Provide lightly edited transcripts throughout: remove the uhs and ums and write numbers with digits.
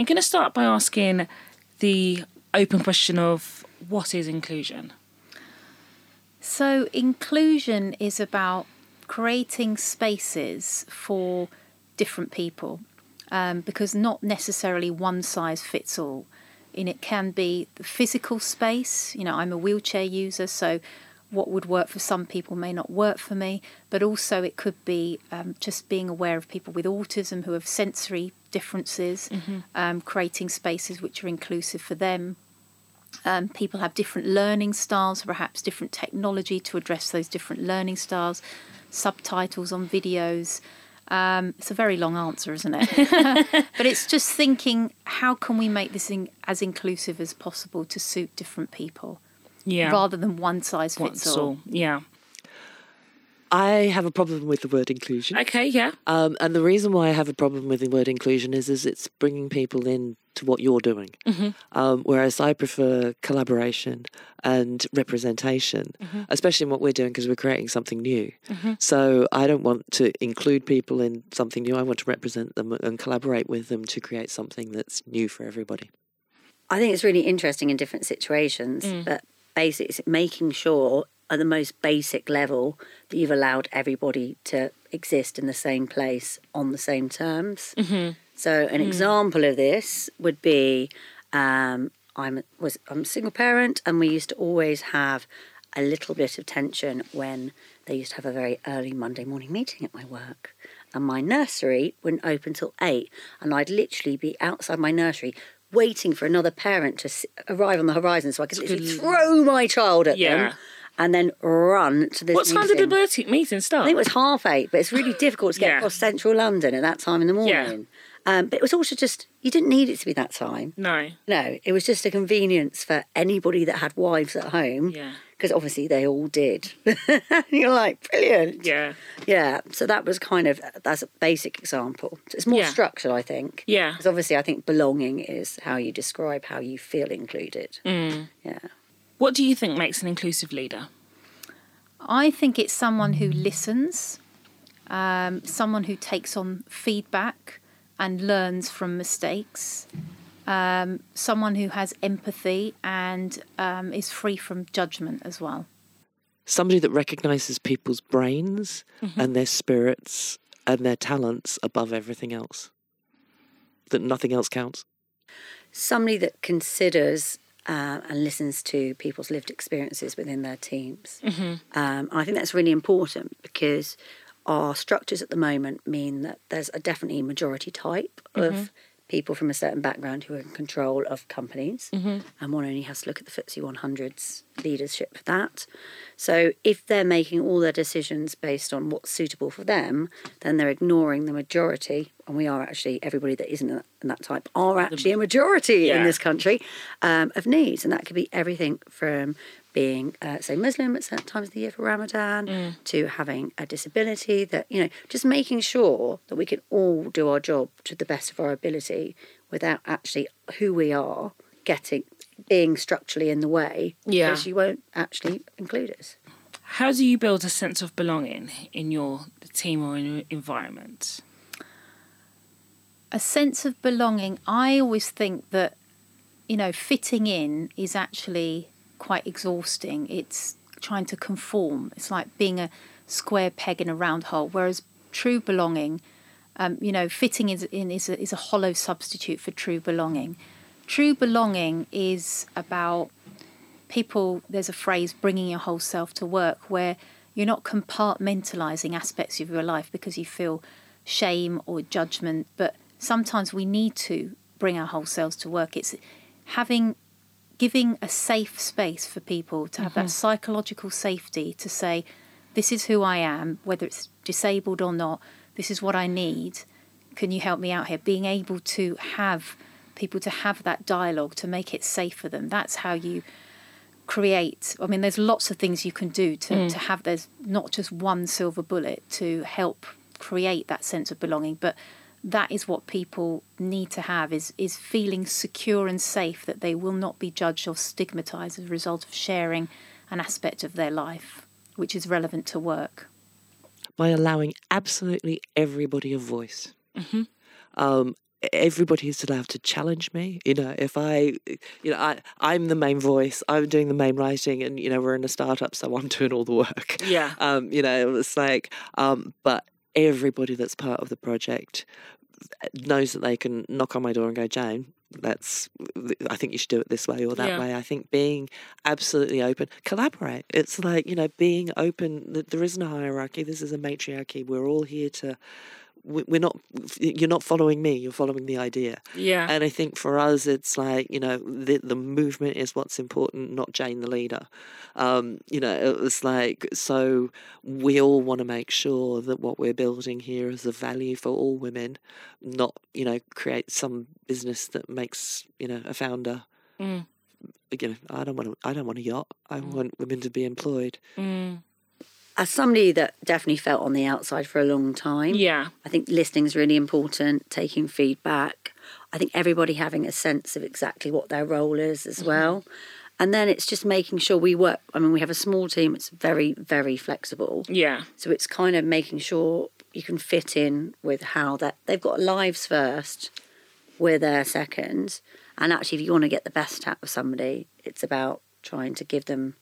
I'm going to start by asking the open question of what is inclusion? So inclusion is about creating spaces for different people, because not necessarily one size fits all. And it can be the physical space. You know, I'm a wheelchair user, so what would work for some people may not work for me. But also it could be just being aware of people with autism who have sensory differences, creating spaces which are inclusive for them. People have different learning styles, perhaps different technology to address those different learning styles, subtitles on videos. It's a very long answer, isn't it? But it's just thinking, how can we make this as inclusive as possible to suit different people? Yeah. Rather than one size fits all. Yeah. I have a problem with the word inclusion. Okay, yeah. And the reason why I have a problem with the word inclusion is it's bringing people in to what you're doing, whereas I prefer collaboration and representation, especially in what we're doing because we're creating something new. So I don't want to include people in something new. I want to represent them and collaborate with them to create something that's new for everybody. I think it's really interesting in different situations, but basically it's making sure at the most basic level that you've allowed everybody to exist in the same place on the same terms. So an example of this would be I'm a single parent, and we used to always have a little bit of tension when they used to have a very early Monday morning meeting at my work, and my nursery wouldn't open till 8, and I'd literally be outside my nursery waiting for another parent to arrive on the horizon so I could literally throw my child at them. And then run to this meeting. What time did the meeting start? I think it was 8:30, but it's really difficult to get across central London at that time in the morning. Yeah. But it was also just, you didn't need it to be that time. No, it was just a convenience for anybody that had wives at home. Yeah. Because obviously they all did. You're like, brilliant. Yeah. Yeah, so that was that's a basic example. So it's more structured, I think. Yeah. Because obviously I think belonging is how you describe how you feel included. Mm. Yeah. What do you think makes an inclusive leader? I think it's someone who listens, someone who takes on feedback and learns from mistakes, someone who has empathy and is free from judgment as well. Somebody that recognises people's brains and their spirits and their talents above everything else, that nothing else counts. Somebody that considers and listens to people's lived experiences within their teams. And I think that's really important because our structures at the moment mean that there's a definitely majority type of people from a certain background who are in control of companies, and one only has to look at the FTSE 100's leadership for that. So if they're making all their decisions based on what's suitable for them, then they're ignoring the majority, and we are actually, everybody that isn't in that type are actually a majority in this country of needs, and that could be everything from being, say, Muslim at certain times of the year for Ramadan, to having a disability that, you know, just making sure that we can all do our job to the best of our ability without actually who we are being structurally in the way, because you won't actually include us. How do you build a sense of belonging in your team or in your environment? A sense of belonging, I always think that, you know, fitting in is actually quite exhausting. It's trying to conform. It's like being a square peg in a round hole, whereas true belonging, you know, fitting is a hollow substitute for true belonging. True belonging is about people, there's a phrase, bringing your whole self to work, where you're not compartmentalising aspects of your life because you feel shame or judgment, but sometimes we need to bring our whole selves to work. It's giving a safe space for people to have that psychological safety to say, this is who I am, whether it's disabled or not, this is what I need, can you help me out here? Being able to have people to have that dialogue, to make it safe for them. That's how you create. I mean, there's lots of things you can do to have, there's not just one silver bullet to help create that sense of belonging, but that is what people need to have, is feeling secure and safe that they will not be judged or stigmatised as a result of sharing an aspect of their life which is relevant to work. By allowing absolutely everybody a voice. everybody's allowed to challenge me. You know, if I'm the main voice, I'm doing the main writing, and, you know, we're in a startup, so I'm doing all the work. Yeah. You know, it's like, but everybody that's part of the project knows that they can knock on my door and go, Jane, I think you should do it this way or that way. I think being absolutely open, collaborate. It's like, you know, being open, that there isn't a hierarchy. This is a matriarchy. We're all here to, you're not following me, you're following the idea. Yeah. And I think for us, it's like, you know, the movement is what's important, not Jane the leader. You know, it was like, so we all want to make sure that what we're building here is a value for all women, not, you know, create some business that makes, you know, a founder. Mm. You know, I don't want a yacht. I want women to be employed. Mm. As somebody that definitely felt on the outside for a long time, yeah, I think listening is really important, taking feedback. I think everybody having a sense of exactly what their role is as well. And then it's just making sure we work. I mean, we have a small team. It's very, very flexible. Yeah. So it's kind of making sure you can fit in with how that they've got lives first, we're there second. And actually, if you want to get the best out of somebody, it's about trying to give them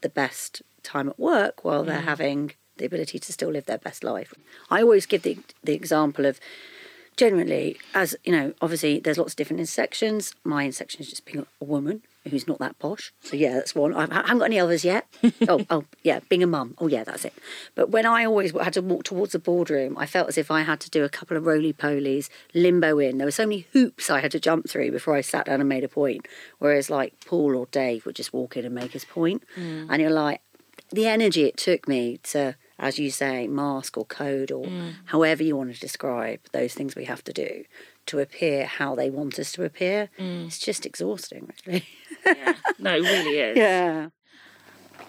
the best time at work while they're having the ability to still live their best life. I always give the example of, generally, as you know, obviously there's lots of different intersections. My intersection is just being a woman who's not that posh. So yeah, that's one. I haven't got any others yet. oh yeah, being a mum. Oh yeah, that's it. But when I always had to walk towards the boardroom, I felt as if I had to do a couple of roly-polies, limbo in. There were so many hoops I had to jump through before I sat down and made a point. Whereas like Paul or Dave would just walk in and make his point. Mm. And you're like, the energy it took me to, as you say, mask or code or however you want to describe those things we have to do to appear how they want us to appear. Mm. It's just exhausting, really. Yeah. No, it really is. Yeah.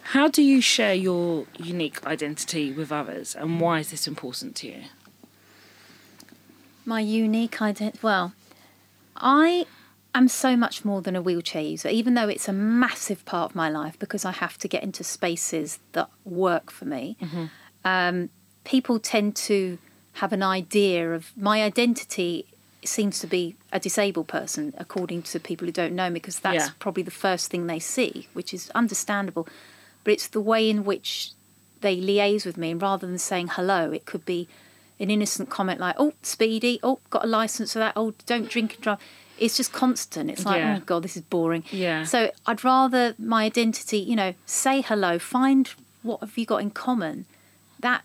How do you share your unique identity with others, and why is this important to you? My unique identity? Well, I'm so much more than a wheelchair user, even though it's a massive part of my life because I have to get into spaces that work for me. Mm-hmm. People tend to have an idea of my identity seems to be a disabled person, according to people who don't know me, because that's probably the first thing they see, which is understandable. But it's the way in which they liaise with me, and rather than saying hello, it could be an innocent comment like, oh, speedy, oh, got a licence for that, oh, don't drink and drive. It's just constant. It's like, oh, God, this is boring. Yeah. So I'd rather my identity, you know, say hello, find what have you got in common, that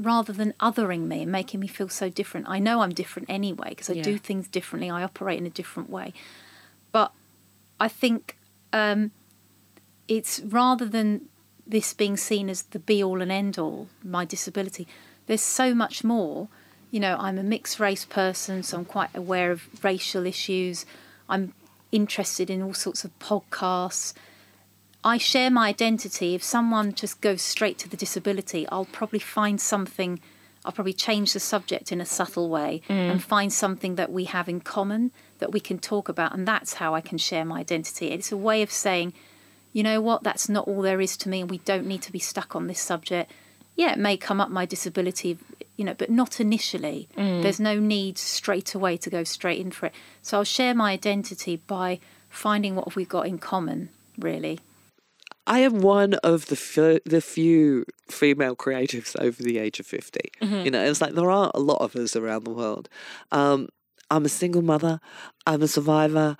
rather than othering me and making me feel so different. I know I'm different anyway because I do things differently. I operate in a different way. But I think it's rather than this being seen as the be-all and end-all, my disability, there's so much more. You know, I'm a mixed race person, so I'm quite aware of racial issues. I'm interested in all sorts of podcasts. I share my identity. If someone just goes straight to the disability, I'll probably find something. I'll probably change the subject in a subtle way and find something that we have in common that we can talk about. And that's how I can share my identity. It's a way of saying, you know what, that's not all there is to me, and we don't need to be stuck on this subject. Yeah, it may come up, my disability, you know, but not initially. Mm. There's no need straight away to go straight in for it. So I'll share my identity by finding what we've got in common, really. I am one of the few female creatives over the age of 50. Mm-hmm. You know, it's like there aren't a lot of us around the world. I'm a single mother. I'm a survivor.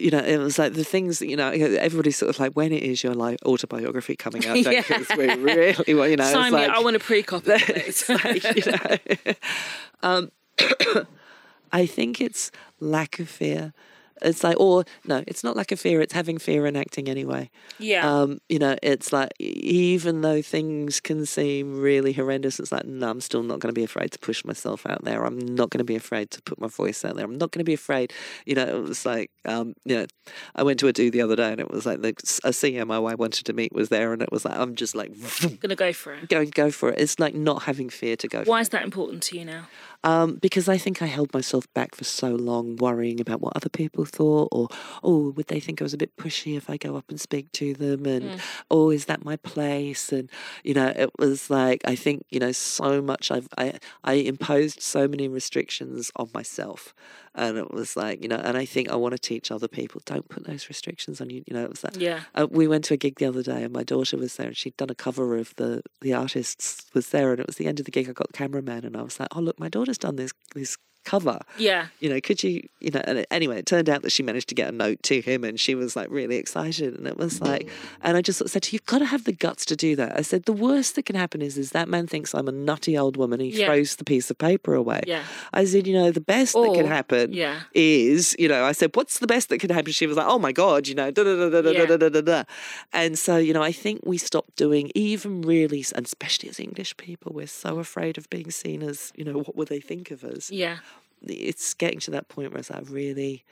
You know, it was like the things that, you know, everybody's sort of like, when it is your life autobiography coming out, because we really want, you know. Sign me, like, I want a pre-copy. It's like, you know. I think it's lack of fear. It's like, or no, it's not lack of fear. It's having fear and acting anyway. Yeah. You know, it's like, even though things can seem really horrendous, it's like, no, I'm still not going to be afraid to push myself out there. I'm not going to be afraid to put my voice out there. I'm not going to be afraid. You know, it was like, you know, I went to a do the other day, and it was like a CMI I wanted to meet was there, and it was like, I'm just like, going to go for it. Go for it. It's like not having fear to go for it. Why is that important to you now? Because I think I held myself back for so long, worrying about what other people thought, or, oh, would they think I was a bit pushy if I go up and speak to them? And, oh, is that my place? And, you know, it was like, I think, you know, so much I imposed so many restrictions on myself. And it was like, you know, and I think I want to teach other people, don't put those restrictions on you. You know, it was that. Yeah. We went to a gig the other day and my daughter was there and she'd done a cover of the artists was there, and it was the end of the gig. I got the cameraman and I was like, oh, look, my daughter's done this cover. Yeah. You know, could you, you know, and anyway, it turned out that she managed to get a note to him and she was like really excited. And it was like, and I just sort of said to her, you've got to have the guts to do that. I said, the worst that can happen is that man thinks I'm a nutty old woman. He throws the piece of paper away. Yeah. I said, you know, the best that can happen is, you know, I said, what's the best that can happen? She was like, oh my God, you know, da da da da da da da da. And so, you know, I think we stopped doing even really, and especially as English people, we're so afraid of being seen as, you know, what will they think of us? Yeah. It's getting to that point where it's like, really,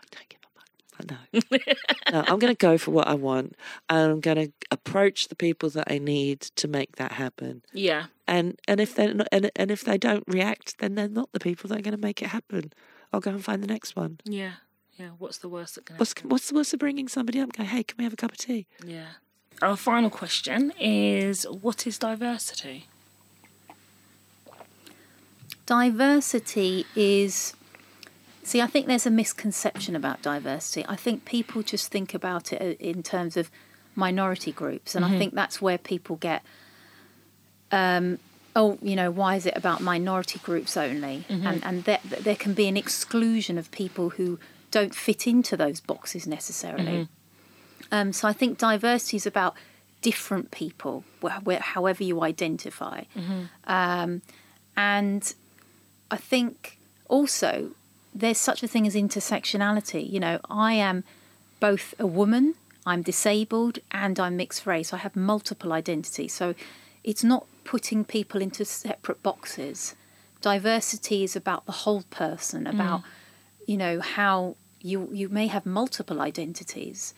I don't give a fuck. No, I'm going to go for what I want, and I'm going to approach the people that I need to make that happen. Yeah. And if they're not, and if they don't react, then they're not the people that are going to make it happen. I'll go and find the next one. Yeah. Yeah. What's the worst that can happen? What's the worst of bringing somebody up and going, hey, can we have a cup of tea? Yeah. Our final question is, what is diversity? Diversity is, see, I think there's a misconception about diversity. I think people just think about it in terms of minority groups. And I think that's where people get, oh, you know, why is it about minority groups only? And there can be an exclusion of people who don't fit into those boxes necessarily. So I think diversity is about different people, however you identify. And I think also there's such a thing as intersectionality. You know, I am both a woman, I'm disabled, and I'm mixed race. I have multiple identities. So it's not putting people into separate boxes. Diversity is about the whole person, about, you know, how you may have multiple identities.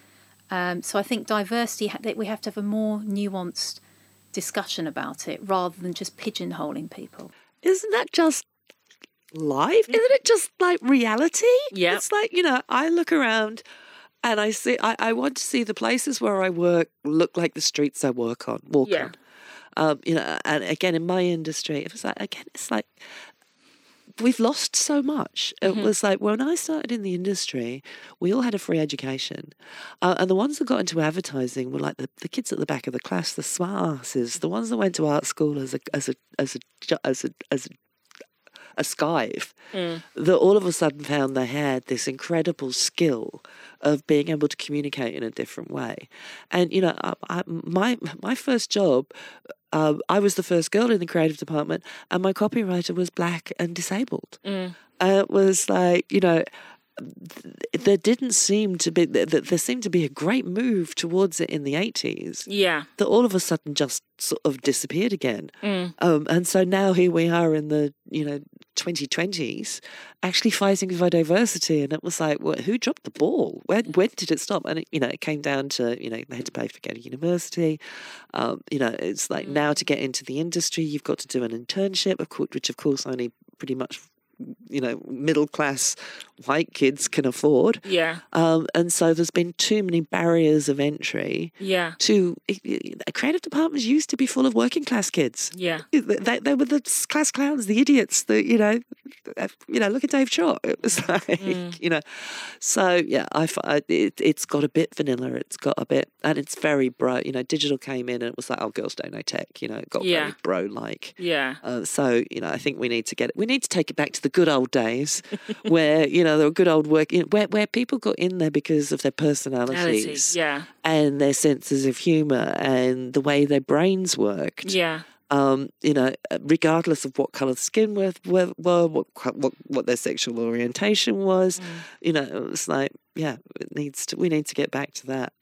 So I think diversity, that we have to have a more nuanced discussion about it rather than just pigeonholing people. Isn't that just life? Isn't it just like reality? Yeah. It's like, you know, I look around and I see, I want to see the places where I work look like the streets I walk on. You know, and again, in my industry, it was like, again, it's like, we've lost so much. It was like, when I started in the industry, we all had a free education. And the ones that got into advertising were like the kids at the back of the class, the smart asses, the ones that went to art school as a skive, that all of a sudden found they had this incredible skill of being able to communicate in a different way. And, you know, my first job, I was the first girl in the creative department, and my copywriter was black and disabled. It was like, you know, there seemed to be a great move towards it in the 80s. Yeah. That all of a sudden just sort of disappeared again. And so now here we are in the, you know, 2020s actually fighting for diversity. And it was like, well, who dropped the ball? When did it stop? And, it came down to, you know, they had to pay for going to university. You know, it's like now to get into the industry, you've got to do an internship, which of course only pretty much, you know, middle-class white kids can afford. Yeah. And so there's been too many barriers of entry. Yeah. To creative departments used to be full of working-class kids. Yeah. They were the class clowns, the idiots, you know, look at Dave Shaw. It was like, you know. So, yeah, it's got a bit vanilla. It's got a bit, and it's very bro. You know, digital came in and it was like, oh, girls don't know tech. You know, it got very bro-like. Yeah. So, you know, I think we need to take it back to the good old days where, you know, there were good old work, you know, where people got in there because of their personalities and their senses of humour and the way their brains worked. Yeah. You know, regardless of what colour skin were what their sexual orientation was, you know, it was like, we need to get back to that.